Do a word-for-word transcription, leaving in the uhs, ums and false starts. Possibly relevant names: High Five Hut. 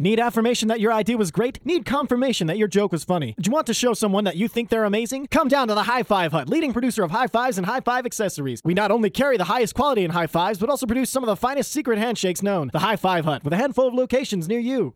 Need affirmation that your idea was great? Need confirmation that your joke was funny? Do you want to show someone that you think they're amazing? Come down to the High Five Hut, leading producer of high fives and high five accessories. We not only carry the highest quality in high fives, but also produce some of the finest secret handshakes known. The High Five Hut, with a handful of locations near you.